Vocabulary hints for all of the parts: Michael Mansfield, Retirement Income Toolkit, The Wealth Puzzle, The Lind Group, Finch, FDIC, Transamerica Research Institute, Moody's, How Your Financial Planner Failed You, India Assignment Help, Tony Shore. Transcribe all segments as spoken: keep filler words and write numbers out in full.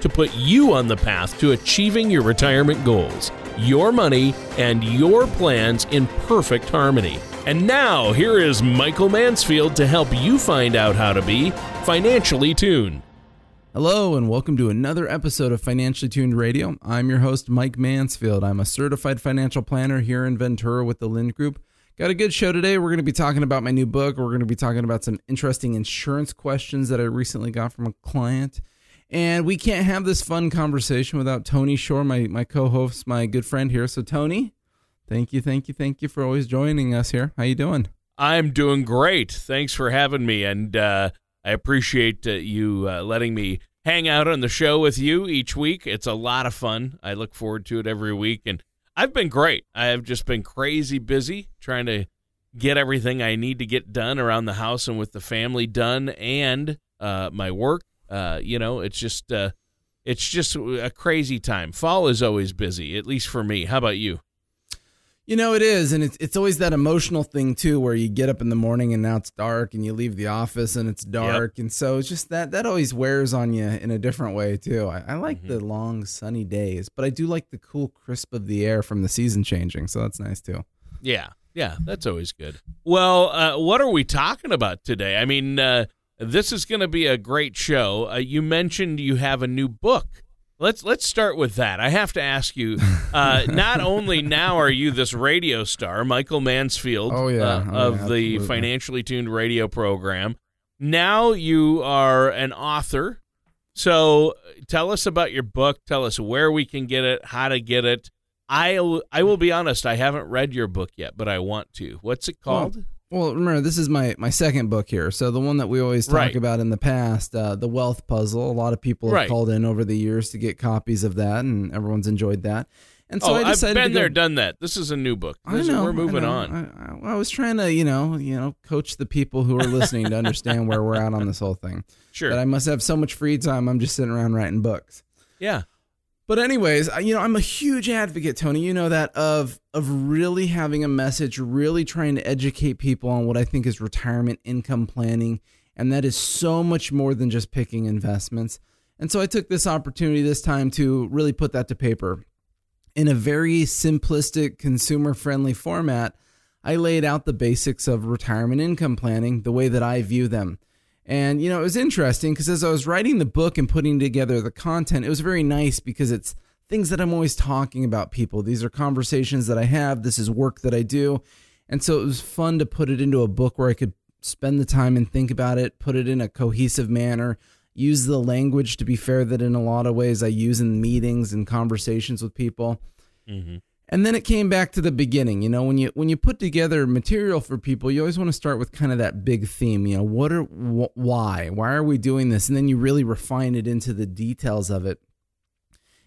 to put you on the path to achieving your retirement goals, your money, and your plans in perfect harmony. And now, here is Michael Mansfield to help you find out how to be financially tuned. Hello, and welcome to another episode of Financially Tuned Radio. I'm your host, Mike Mansfield. I'm a certified financial planner here in Ventura with the Lind Group. Got a good show today. We're going to be talking about my new book. We're going to be talking about some interesting insurance questions that I recently got from a client. And we can't have this fun conversation without Tony Shore, my, my co-host, my good friend here. So, Tony, thank you, thank you, thank you for always joining us here. How you doing? I'm doing great. Thanks for having me, and uh, I appreciate uh, you uh, letting me hang out on the show with you each week. It's a lot of fun. I look forward to it every week, and I've been great. I have just been crazy busy trying to get everything I need to get done around the house and with the family done, and uh, my work. Uh, you know, it's just uh, it's just a crazy time. Fall is always busy, at least for me. How about you? You know, it is, and it's it's always that emotional thing too, where you get up in the morning and now it's dark, and you leave the office and it's dark, yep. And so it's just that that always wears on you in a different way too. I, I like mm-hmm. the long sunny days, but I do like the cool crisp of the air from the season changing, so that's nice too. Yeah, yeah, that's always good. Well, uh, what are we talking about today? I mean. Uh, This is going to be a great show. Uh, you mentioned you have a new book. Let's let's start with that. I have to ask you, uh, not only now are you this radio star, Michael Mansfield oh, yeah. uh, oh, of yeah, the absolutely. Financially Tuned radio program, now you are an author. So tell us about your book. Tell us where we can get it, how to get it. I, I will be honest, I haven't read your book yet, but I want to. What's it called? Well, Well, remember, this is my, my second book here. So the one that we always talk right. about in the past, uh, The Wealth Puzzle. A lot of people have right. called in over the years to get copies of that, and everyone's enjoyed that. And so oh, I decided I've been to go, there, done that. This is a new book. This I know. Is, we're moving I know. on. I, I was trying to, you know, you know, coach the people who are listening to understand where we're at on this whole thing. Sure. But I must have so much free time. I'm just sitting around writing books. Yeah. But anyways, you know, I'm a huge advocate, Tony, you know that, of of really having a message, really trying to educate people on what I think is retirement income planning. And that is so much more than just picking investments. And so I took this opportunity this time to really put that to paper. In a very simplistic, consumer-friendly format, I laid out the basics of retirement income planning, the way that I view them. And, you know, it was interesting because as I was writing the book and putting together the content, it was very nice because it's things that I'm always talking about people. These are conversations that I have. This is work that I do. And so it was fun to put it into a book where I could spend the time and think about it, put it in a cohesive manner, use the language to be fair that in a lot of ways I use in meetings and conversations with people. Mm-hmm. And then it came back to the beginning. You know, when you when you put together material for people, you always want to start with kind of that big theme. You know, what are wh- why? Why are we doing this? And then you really refine it into the details of it.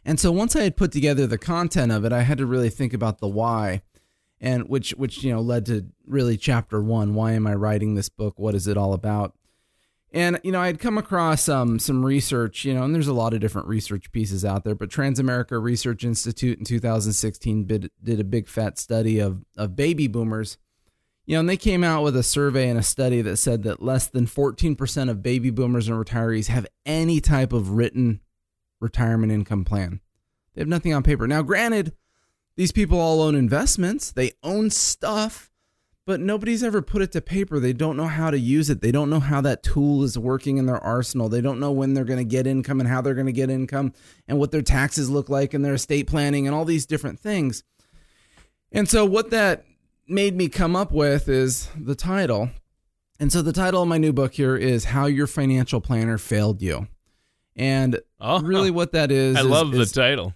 And so once I had put together the content of it, I had to really think about the why, and which which you know led to really chapter one. Why am I writing this book? What is it all about? And, you know, I had come across um, some research, you know, and there's a lot of different research pieces out there, but Transamerica Research Institute in two thousand sixteen did, did a big fat study of, of baby boomers, you know, and they came out with a survey and a study that said that less than fourteen percent of baby boomers and retirees have any type of written retirement income plan. They have nothing on paper. Now, granted, these people all own investments. They own stuff. But nobody's ever put it to paper. They don't know how to use it. They don't know how that tool is working in their arsenal. They don't know when they're going to get income and how they're going to get income and what their taxes look like and their estate planning and all these different things. And so what that made me come up with is the title. And so the title of my new book here is How Your Financial Planner Failed You. And oh, really what that is. I is, love is, the title.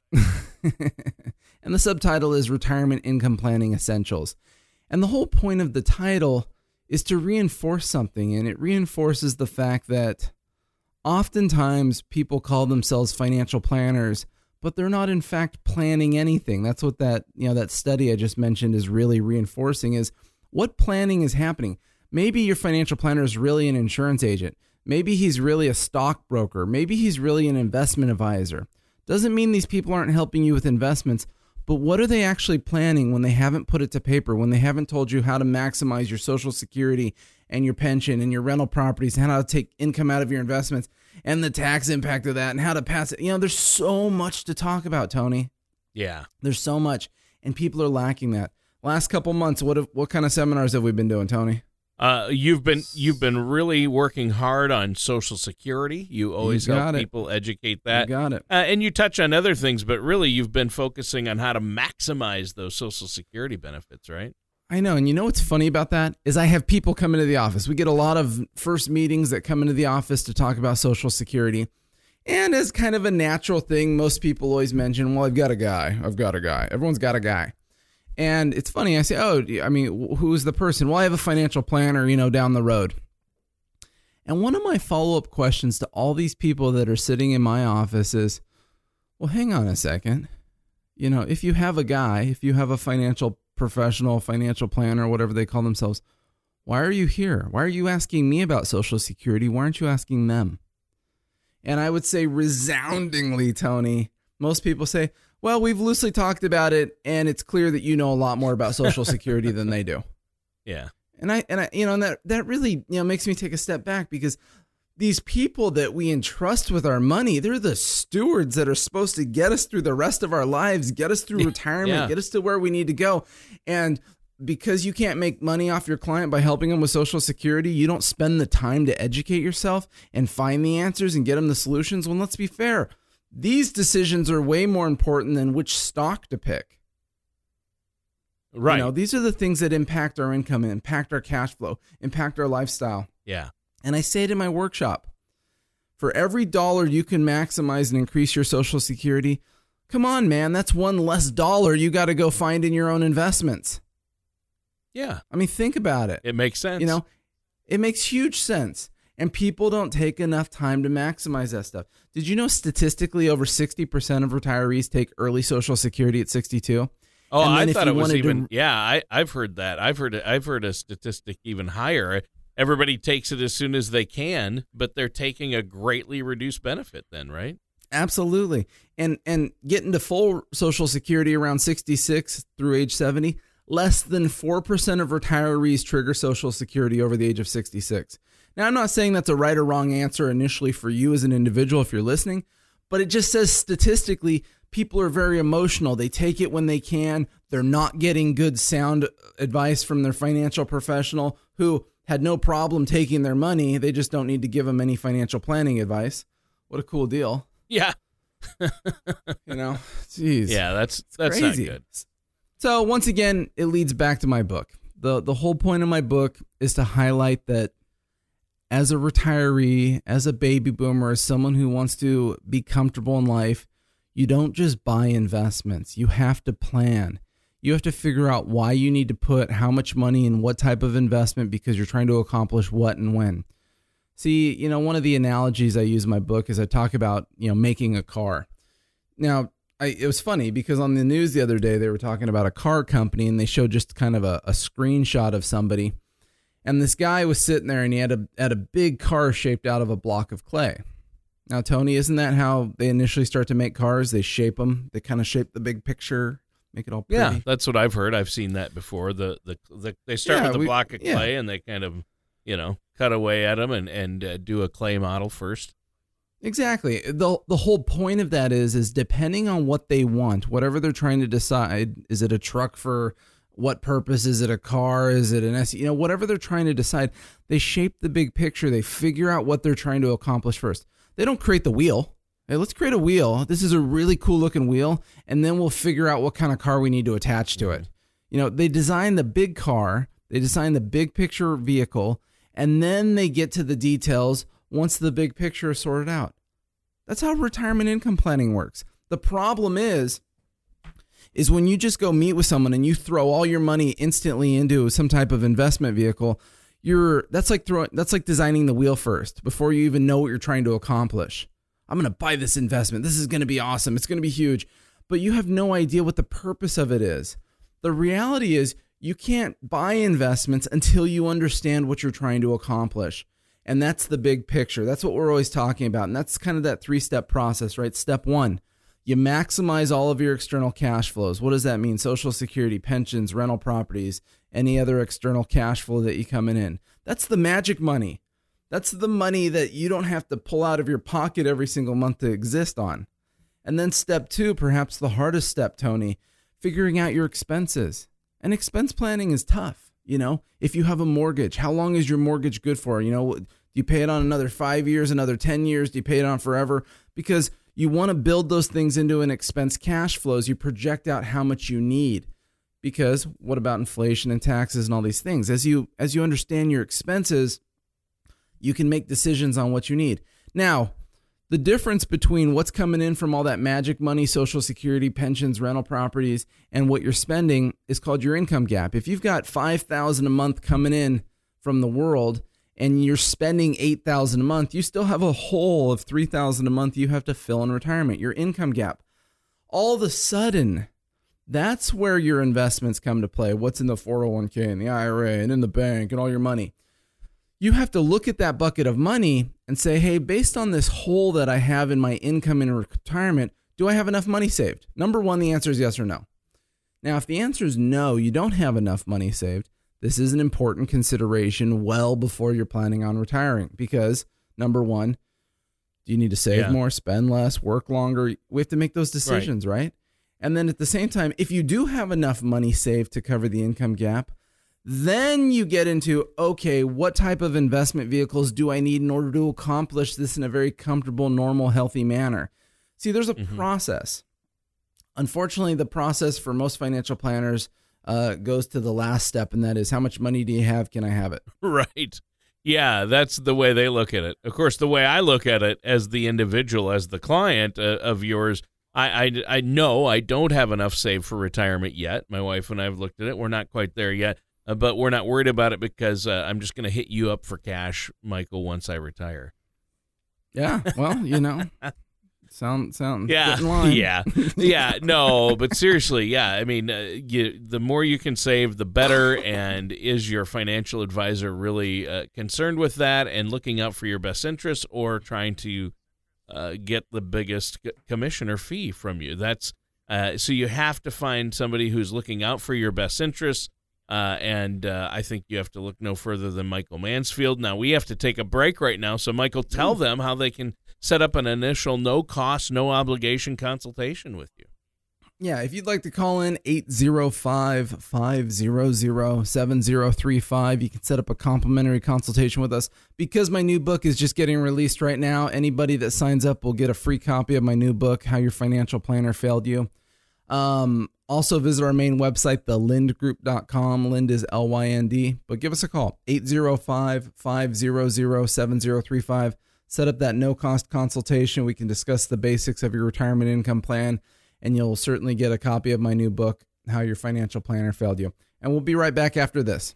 And the subtitle is Retirement Income Planning Essentials. And the whole point of the title is to reinforce something, and it reinforces the fact that Oftentimes, people call themselves financial planners, but they're not, in fact, planning anything. That's what that, you know, that study I just mentioned is really reinforcing, is what planning is happening. Maybe your financial planner is really an insurance agent. Maybe he's really a stockbroker. Maybe he's really an investment advisor. Doesn't mean these people aren't helping you with investments, but what are they actually planning when they haven't put it to paper, when they haven't told you how to maximize your Social Security and your pension and your rental properties and how to take income out of your investments and the tax impact of that and how to pass it? You know, there's so much to talk about, Tony. Yeah. There's so much, and people are lacking that. Last couple months, what have, what kind of seminars have we been doing, Tony? Uh, you've been you've been really working hard on Social Security. You always you help it. people educate that. You got it. Uh, and you touch on other things, but really you've been focusing on how to maximize those Social Security benefits, right? I know. And you know what's funny about that is I have people come into the office. We get a lot of first meetings that come into the office to talk about Social Security. And as kind of a natural thing, most people always mention, well, I've got a guy. I've got a guy. Everyone's got a guy. And it's funny, I say, oh, I mean, who's the person? Well, I have a financial planner, you know, down the road. And one of my follow-up questions to all these people that are sitting in my office is, well, hang on a second. You know, if you have a guy, if you have a financial professional, financial planner, whatever they call themselves, why are you here? Why are you asking me about Social Security? Why aren't you asking them? And I would say resoundingly, Tony, most people say, well, we've loosely talked about it, and it's clear that you know a lot more about Social Security than they do. Yeah. And I, and I, you know, and that, that really, you know, makes me take a step back, because these people that we entrust with our money, they're the stewards that are supposed to get us through the rest of our lives, get us through retirement, yeah. get us to where we need to go. And because you can't make money off your client by helping them with Social Security, you don't spend the time to educate yourself and find the answers and get them the solutions. Well, let's be fair. These decisions are way more important than which stock to pick. Right. You know, these are the things that impact our income, impact our cash flow, impact our lifestyle. Yeah. And I say it in my workshop, for every dollar you can maximize and increase your Social Security, come on, man, that's one less dollar you got to go find in your own investments. Yeah. I mean, think about it. It makes sense. You know, it makes huge sense. And people don't take enough time to maximize that stuff. Did you know statistically over sixty percent of retirees take early Social Security at sixty-two? Oh, I thought it was even, to, yeah, I, I've heard that. I've heard I've heard a statistic even higher. Everybody takes it as soon as they can, but they're taking a greatly reduced benefit then, right? Absolutely. And and getting to full Social Security around sixty-six through age seventy, less than four percent of retirees trigger Social Security over the age of sixty-six. Now, I'm not saying that's a right or wrong answer initially for you as an individual if you're listening, but it just says statistically, people are very emotional. They take it when they can. They're not getting good sound advice from their financial professional who had no problem taking their money. They just don't need to give them any financial planning advice. What a cool deal. Yeah. You know, geez. Yeah, that's, that's not good. So once again, it leads back to my book. The, the whole point of my book is to highlight that as a retiree, as a baby boomer, as someone who wants to be comfortable in life, you don't just buy investments. You have to plan. You have to figure out why you need to put how much money in what type of investment, because you're trying to accomplish what and when. See, you know, one of the analogies I use in my book is I talk about, you know, making a car. Now, I, it was funny because on the news the other day, they were talking about a car company and they showed just kind of a, a screenshot of somebody. And this guy was sitting there and he had a had a big car shaped out of a block of clay. Now, Tony, isn't that how they initially start to make cars? They shape them. They kind of shape the big picture, make it all pretty. Yeah, that's what I've heard. I've seen that before. The the, the They start yeah, with a block of clay yeah. and they kind of, you know, cut away at them and, and uh, do a clay model first. Exactly. The The whole point of that is, is depending on what they want, whatever they're trying to decide, is it a truck for... what purpose? Is it a car? Is it an S U V? You know, whatever they're trying to decide, they shape the big picture. They figure out what they're trying to accomplish first. They don't create the wheel. Hey, let's create a wheel. This is a really cool looking wheel. And then we'll figure out what kind of car we need to attach to it. You know, they design the big car. They design the big picture vehicle. And then they get to the details once the big picture is sorted out. That's how retirement income planning works. The problem is, is when you just go meet with someone and you throw all your money instantly into some type of investment vehicle, you're that's like throwing that's like designing the wheel first before you even know what you're trying to accomplish. I'm going to buy this investment. This is going to be awesome. It's going to be huge. But you have no idea what the purpose of it is. The reality is you can't buy investments until you understand what you're trying to accomplish. And that's the big picture. That's what we're always talking about. And that's kind of that three-step process, right? Step one, you maximize all of your external cash flows. What does that mean? Social Security, pensions, rental properties, any other external cash flow that you come in. That's the magic money. That's the money that you don't have to pull out of your pocket every single month to exist on. And then step two, perhaps the hardest step, Tony, figuring out your expenses. And expense planning is tough. You know, if you have a mortgage, how long is your mortgage good for? You know, do you pay it on another five years, another ten years? Do you pay it on forever? Because you want to build those things into an expense cash flows. You project out how much you need. Because what about inflation and taxes and all these things? As you as you understand your expenses, you can make decisions on what you need. Now, the difference between what's coming in from all that magic money, Social Security, pensions, rental properties, and what you're spending is called your income gap. If you've got five thousand dollars a month coming in from the world and you're spending eight thousand dollars a month, you still have a hole of three thousand dollars a month you have to fill in retirement, your income gap. All of a sudden, that's where your investments come to play. What's in the four oh one k and the I R A and in the bank and all your money. You have to look at that bucket of money and say, hey, based on this hole that I have in my income in retirement, do I have enough money saved? Number one, the answer is yes or no. Now, if the answer is no, you don't have enough money saved, this is an important consideration well before you're planning on retiring because, number one, do you need to save yeah. more, spend less, work longer? We have to make those decisions, right. right? And then at the same time, if you do have enough money saved to cover the income gap, then you get into, okay, what type of investment vehicles do I need in order to accomplish this in a very comfortable, normal, healthy manner? See, there's a mm-hmm. process. Unfortunately, the process for most financial planners uh, goes to the last step, and that is how much money do you have? Can I have it? Right. Yeah, that's the way they look at it. Of course, the way I look at it as the individual, as the client uh, of yours, I, I, I know I don't have enough saved for retirement yet. My wife and I have looked at it. We're not quite there yet. Uh, but we're not worried about it because uh, I'm just going to hit you up for cash, Michael, once I retire. Yeah, well, you know, sound, sound, yeah, yeah, yeah, no, but seriously, yeah, I mean, uh, you, the more you can save, the better, and is your financial advisor really uh, concerned with that and looking out for your best interests or trying to uh, get the biggest commission or fee from you? That's, uh, so you have to find somebody who's looking out for your best interests. Uh, and uh, I think you have to look no further than Michael Mansfield. Now, we have to take a break right now. So, Michael, tell them how they can set up an initial no-cost, no-obligation consultation with you. Yeah, if you'd like to call in eight zero five, five zero zero, seven zero three five, you can set up a complimentary consultation with us. Because my new book is just getting released right now, anybody that signs up will get a free copy of my new book, How Your Financial Planner Failed You. Um, also visit our main website, the lind group dot com. Lind is L Y N D, but give us a call, eight zero five, five zero zero, seven zero three five. Set up that no cost consultation. We can discuss the basics of your retirement income plan, and you'll certainly get a copy of my new book, How Your Financial Planner Failed You. And we'll be right back after this.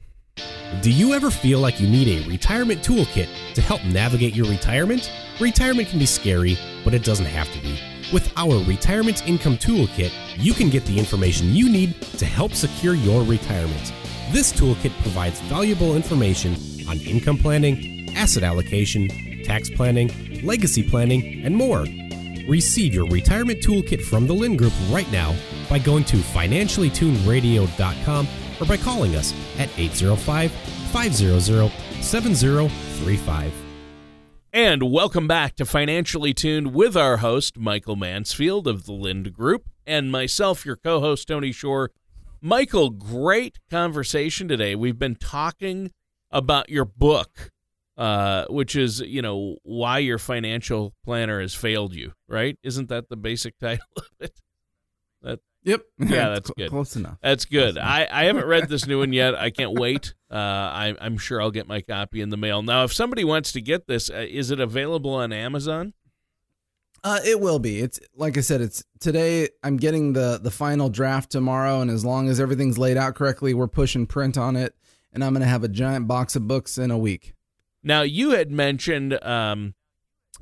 Do you ever feel like you need a retirement toolkit to help navigate your retirement? Retirement can be scary, but it doesn't have to be. With our Retirement Income Toolkit, you can get the information you need to help secure your retirement. This toolkit provides valuable information on income planning, asset allocation, tax planning, legacy planning, and more. Receive your Retirement Toolkit from the Lind Group right now by going to financially tuned radio dot com or by calling us at eight zero five, five zero zero, seven zero three five. And welcome back to Financially Tuned with our host, Michael Mansfield of the Lind Group, and myself, your co-host, Tony Shore. Michael, great conversation today. We've been talking about your book, uh, which is, you know, Why Your Financial Planner Has Failed You, right? Isn't that the basic title of it? That, yep. Yeah, that's good. Close enough. That's good. Enough. I, I haven't read this new one yet. I can't wait. Uh, I, I'm sure I'll get my copy in the mail. Now, if somebody wants to get this, uh, is it available on Amazon? Uh, it will be. It's like I said, it's today. I'm getting the, the final draft tomorrow. And as long as everything's laid out correctly, we're pushing print on it. and I'm going to have a giant box of books in a week. Now, you had mentioned, um,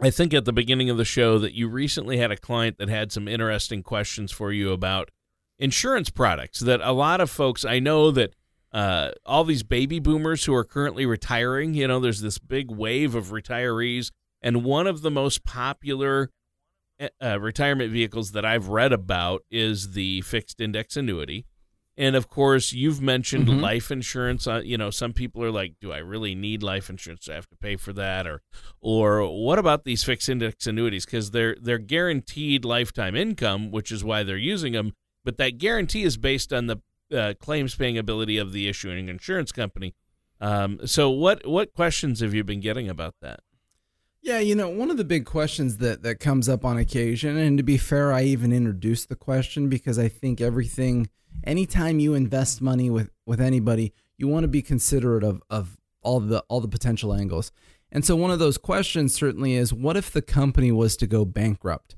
I think at the beginning of the show, that you recently had a client that had some interesting questions for you about insurance products that a lot of folks, I know that uh, all these baby boomers who are currently retiring, you know, there's this big wave of retirees. And one of the most popular uh, retirement vehicles that I've read about is the fixed index annuity. And of course, you've mentioned mm-hmm. life insurance. Uh, you know, some people are like, do I really need life insurance? Do I have to pay for that? Or or what about these fixed index annuities? Because they're, they're guaranteed lifetime income, which is why they're using them. But that guarantee is based on the uh, claims paying ability of the issuing insurance company. Um, so what, what questions have you been getting about that? Yeah, you know, one of the big questions that, that comes up on occasion, and to be fair, I even introduced the question because I think everything... Anytime you invest money with, with anybody, you want to be considerate of, of all the all the potential angles. And so one of those questions certainly is, what if the company was to go bankrupt?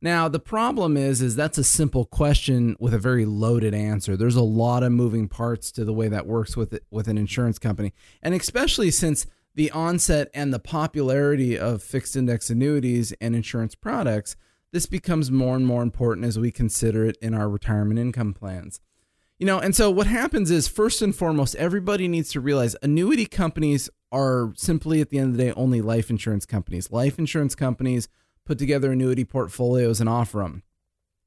Now, the problem is, is that's a simple question with a very loaded answer. There's a lot of moving parts to the way that works with it, with an insurance company. And especially since the onset and the popularity of fixed index annuities and insurance products, this becomes more and more important as we consider it in our retirement income plans. You know, and so what happens is, first and foremost, everybody needs to realize annuity companies are simply, at the end of the day, only life insurance companies. Life insurance companies put together annuity portfolios and offer them.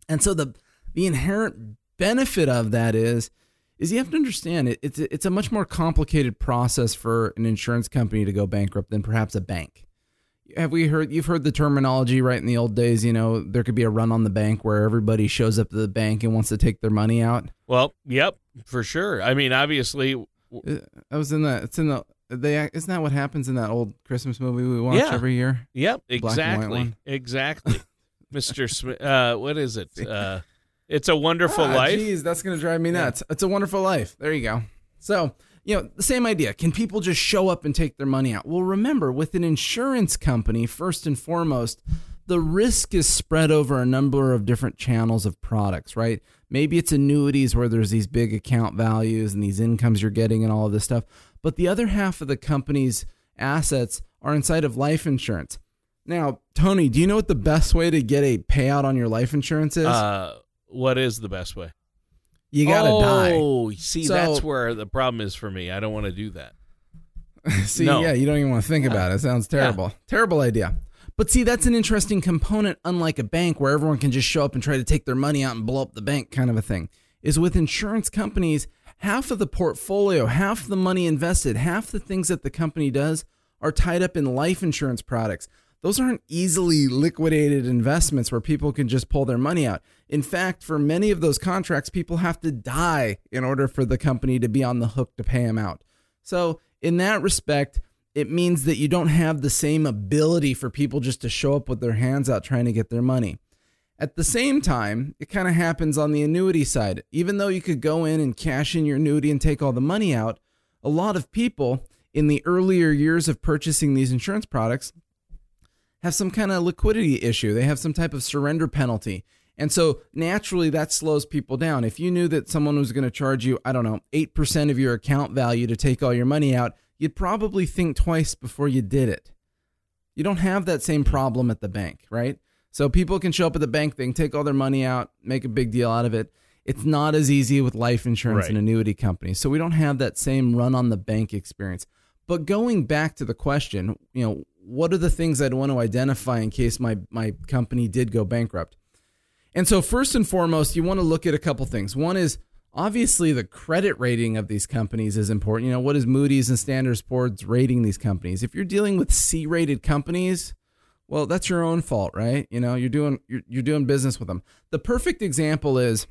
And so the the inherent benefit of that is, is you have to understand it, it's, it's a much more complicated process for an insurance company to go bankrupt than perhaps a bank. Have we heard, you've heard the terminology, right? In the old days, you know, there could be a run on the bank where everybody shows up to the bank and wants to take their money out. Well, yep, for sure. I mean, obviously, I was in the, it's in the, they, isn't that what happens in that old Christmas movie we watch yeah. every year? Yep. Exactly. Exactly. Mister Smith. Uh, what is it? Uh, it's a Wonderful ah, Life. Geez, that's going to drive me nuts. Yeah. It's a Wonderful Life. There you go. So, you know, the same idea. Can people just show up and take their money out? Well, remember, with an insurance company, first and foremost, the risk is spread over a number of different channels of products, right? Maybe it's annuities where there's these big account values and these incomes you're getting and all of this stuff. But the other half of the company's assets are inside of life insurance. Now, Tony, do you know what the best way to get a payout on your life insurance is? Uh, what is the best way? You gotta oh, die. Oh, see, so, that's where the problem is for me. I don't want to do that. See, no. yeah, you don't even want to think yeah. about it. It sounds terrible. Yeah. Terrible idea. But see, that's an interesting component, unlike a bank where everyone can just show up and try to take their money out and blow up the bank kind of a thing, is with insurance companies, half of the portfolio, half the money invested, half the things that the company does are tied up in life insurance products. Those aren't easily liquidated investments where people can just pull their money out. In fact, for many of those contracts, people have to die in order for the company to be on the hook to pay them out. So in that respect, it means that you don't have the same ability for people just to show up with their hands out trying to get their money. At the same time, it kind of happens on the annuity side. Even though you could go in and cash in your annuity and take all the money out, a lot of people in the earlier years of purchasing these insurance products have some kind of liquidity issue. They have some type of surrender penalty. And so naturally that slows people down. If you knew that someone was going to charge you, I don't know, eight percent of your account value to take all your money out, you'd probably think twice before you did it. You don't have that same problem at the bank, right? So people can show up at the bank, they can take all their money out, make a big deal out of it. It's not as easy with life insurance right. and annuity companies. So we don't have that same run on the bank experience. But going back to the question, you know, what are the things I'd want to identify in case my, my company did go bankrupt? And so first and foremost, you want to look at a couple things. One is obviously the credit rating of these companies is important. You know, what is Moody's and Standard and Poor's rating these companies? If you're dealing with C-rated companies, well, that's your own fault, right? You know, you're doing you're, you're doing business with them. The perfect example is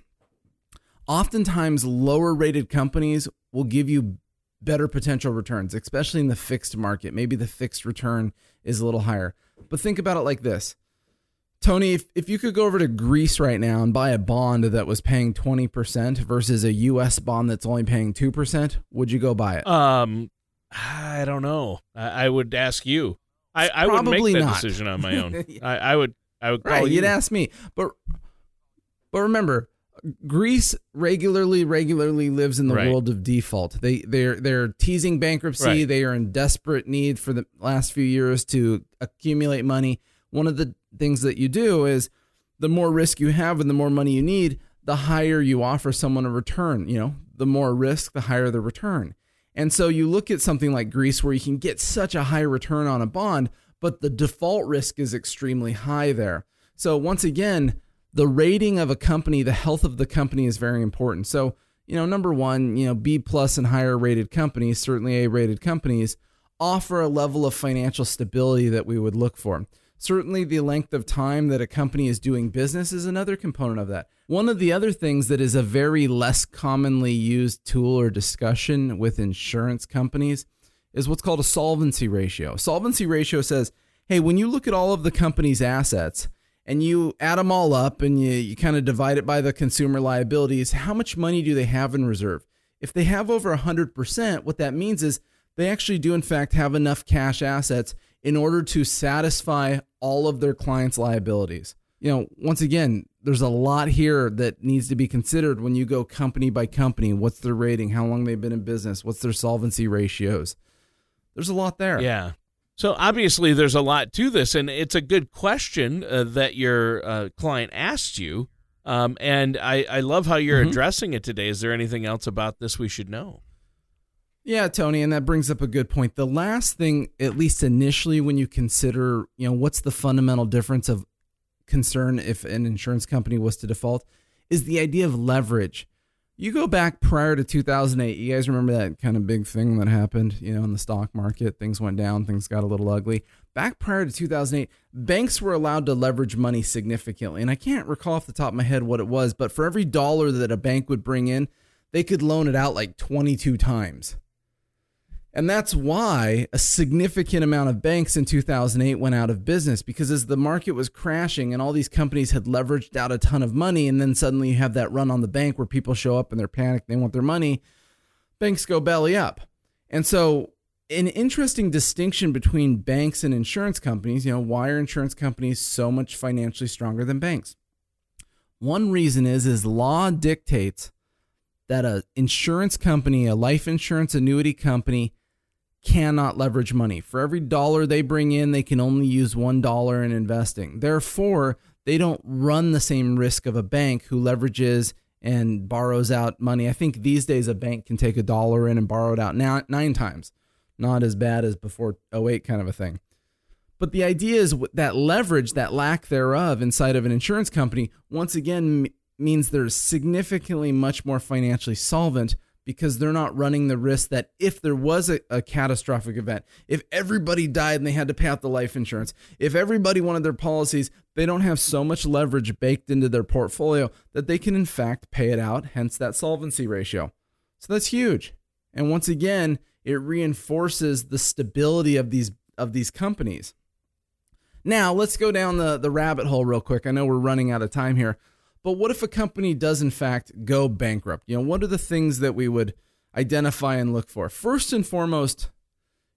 oftentimes lower-rated companies will give you better potential returns, especially in the fixed market. Maybe the fixed return is a little higher. But think about it like this. Tony, if, if you could go over to Greece right now and buy a bond that was paying twenty percent versus a U S bond that's only paying two percent, would you go buy it? Um, I don't know. I, I would ask you. I, I would make that not. decision on my own. I, I would I would call right, you. You'd ask me. But, but remember, Greece regularly, regularly lives in the right. world of default. They, they're, they're teasing bankruptcy. Right. They are in desperate need for the last few years to accumulate money. One of the things that you do is the more risk you have and the more money you need, the higher you offer someone a return. You know, the more risk, the higher the return. And so you look at something like Greece where you can get such a high return on a bond, but the default risk is extremely high there. So once again, the rating of a company, the health of the company is very important. So, you know, number one, you know, B plus and higher rated companies, certainly A rated companies, offer a level of financial stability that we would look for. Certainly the length of time that a company is doing business is another component of that. One of the other things that is a very less commonly used tool or discussion with insurance companies is what's called a solvency ratio. Solvency ratio says, hey, when you look at all of the company's assets and you add them all up and you, you kind of divide it by the consumer liabilities, how much money do they have in reserve? If they have over one hundred percent, what that means is they actually do, in fact, have enough cash assets in order to satisfy all of their clients' liabilities. You know, once again, there's a lot here that needs to be considered when you go company by company. What's their rating? How long they've been in business? What's their solvency ratios? There's a lot there. Yeah. So obviously there's a lot to this, and it's a good question uh, that your uh, client asked you. Um, and I, I love how you're mm-hmm. addressing it today. Is there anything else about this we should know? Yeah, Tony, and that brings up a good point. The last thing, at least initially, when you consider, you know, what's the fundamental difference of concern if an insurance company was to default, is the idea of leverage. You go back prior to two thousand eight, you guys remember that kind of big thing that happened, you know, in the stock market, things went down, things got a little ugly. Back prior to two thousand eight, banks were allowed to leverage money significantly. And I can't recall off the top of my head what it was, but for every dollar that a bank would bring in, they could loan it out like twenty-two times. And that's why a significant amount of banks in two thousand eight went out of business, because as the market was crashing and all these companies had leveraged out a ton of money, and then suddenly you have that run on the bank where people show up and they're panicked, they want their money, banks go belly up. And so an interesting distinction between banks and insurance companies, you know, why are insurance companies so much financially stronger than banks? One reason is, is law dictates that an insurance company, a life insurance annuity company, cannot leverage money. For every dollar they bring in, they can only use one dollar in investing. Therefore, they don't run the same risk of a bank who leverages and borrows out money. I think these days a bank can take a dollar in and borrow it out now nine times. Not as bad as before oh eight kind of a thing. But the idea is that leverage, that lack thereof inside of an insurance company, once again means they're significantly much more financially solvent, because they're not running the risk that if there was a, a catastrophic event, if everybody died and they had to pay out the life insurance, if everybody wanted their policies, they don't have so much leverage baked into their portfolio that they can in fact pay it out, hence that solvency ratio. So that's huge. And once again, it reinforces the stability of these of these companies. Now, let's go down the, the rabbit hole real quick. I know we're running out of time here. But what if a company does, in fact, go bankrupt? You know, what are the things that we would identify and look for? First and foremost,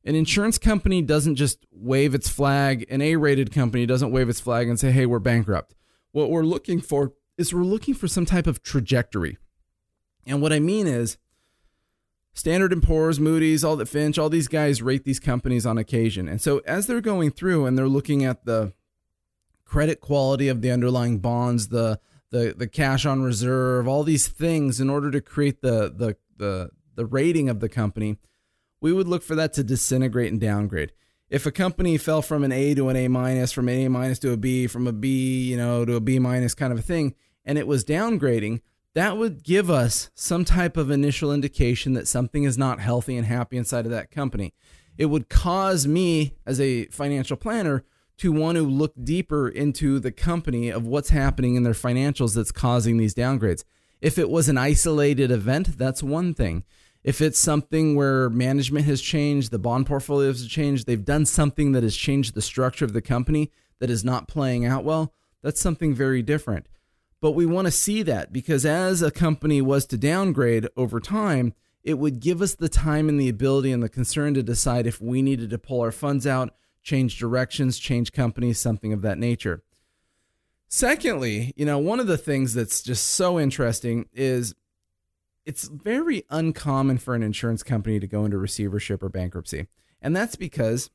an insurance company doesn't just wave its flag. An A-rated company doesn't wave its flag and say, hey, we're bankrupt. What we're looking for is we're looking for some type of trajectory. And what I mean is Standard and Poor's, Moody's, all the Finch, all these guys rate these companies on occasion. And so as they're going through and they're looking at the credit quality of the underlying bonds, the The, the cash on reserve, all these things in order to create the, the the the rating of the company, we would look for that to disintegrate and downgrade. If a company fell from an A to an A minus, from an A minus to a B, from a B, you know, to a B minus kind of a thing, and it was downgrading, that would give us some type of initial indication that something is not healthy and happy inside of that company. It would cause me as a financial planner to want to look deeper into the company of what's happening in their financials that's causing these downgrades. If it was an isolated event, that's one thing. If it's something where management has changed, the bond portfolios have changed, they've done something that has changed the structure of the company that is not playing out well, that's something very different. But we want to see that, because as a company was to downgrade over time, it would give us the time and the ability and the concern to decide if we needed to pull our funds out, change directions, change companies, something of that nature. Secondly, you know, one of the things that's just so interesting is it's very uncommon for an insurance company to go into receivership or bankruptcy. And that's because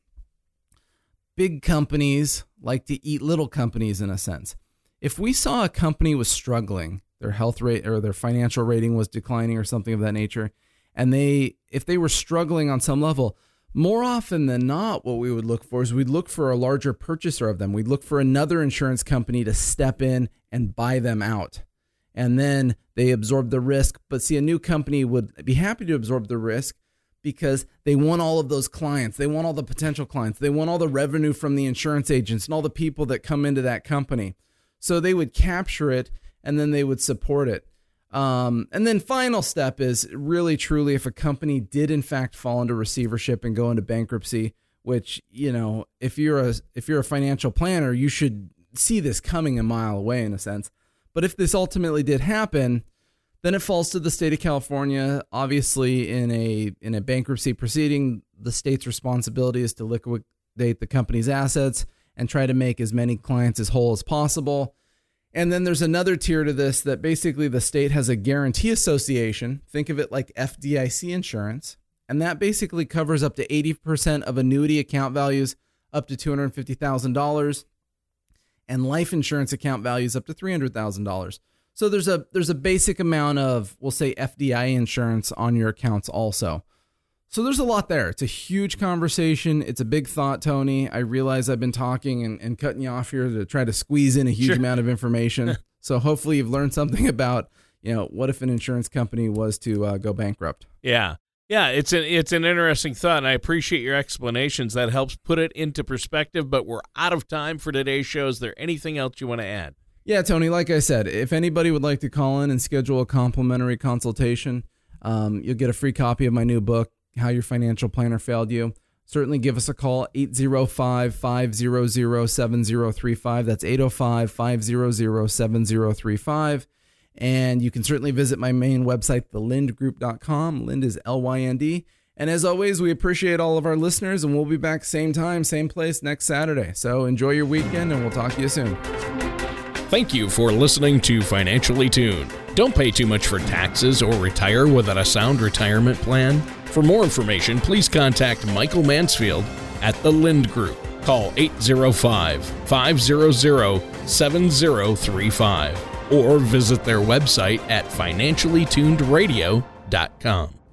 big companies like to eat little companies in a sense. If we saw a company was struggling, their health rate or their financial rating was declining or something of that nature, and they if they were struggling on some level, more often than not, what we would look for is we'd look for a larger purchaser of them. We'd look for another insurance company to step in and buy them out. And then they absorb the risk. But see, a new company would be happy to absorb the risk because they want all of those clients. They want all the potential clients. They want all the revenue from the insurance agents and all the people that come into that company. So they would capture it and then they would support it. Um, and then final step is really, truly, if a company did in fact fall into receivership and go into bankruptcy, which, you know, if you're a, if you're a financial planner, you should see this coming a mile away in a sense. But if this ultimately did happen, then it falls to the state of California. Obviously, in a, in a bankruptcy proceeding, the state's responsibility is to liquidate the company's assets and try to make as many clients as whole as possible. And then there's another tier to this that basically the state has a guarantee association. Think of it like F D I C insurance. And that basically covers up to eighty percent of annuity account values up to two hundred fifty thousand dollars and life insurance account values up to three hundred thousand dollars. So there's a there's a basic amount of, we'll say, F D I C insurance on your accounts also. So there's a lot there. It's a huge conversation. It's a big thought, Tony. I realize I've been talking and, and cutting you off here to try to squeeze in a huge sure. amount of information. So hopefully you've learned something about, you know, what if an insurance company was to uh, go bankrupt? Yeah. Yeah, it's an, it's an interesting thought, and I appreciate your explanations. That helps put it into perspective, but we're out of time for today's show. Is there anything else you want to add? Yeah, Tony, like I said, if anybody would like to call in and schedule a complimentary consultation, um, you'll get a free copy of my new book, How Your Financial Planner Failed You. Certainly give us a call, eight oh five, five hundred, seven oh three five. That's eight oh five, five hundred, seven oh three five. And you can certainly visit my main website, the lind group dot com. Lind is L Y N D. And as always, we appreciate all of our listeners, and we'll be back same time, same place next Saturday. So enjoy your weekend, and we'll talk to you soon. Thank you for listening to Financially Tuned. Don't pay too much for taxes or retire without a sound retirement plan. For more information, please contact Michael Mansfield at The Lind Group. Call eight oh five, five hundred, seven oh three five or visit their website at financially tuned radio dot com.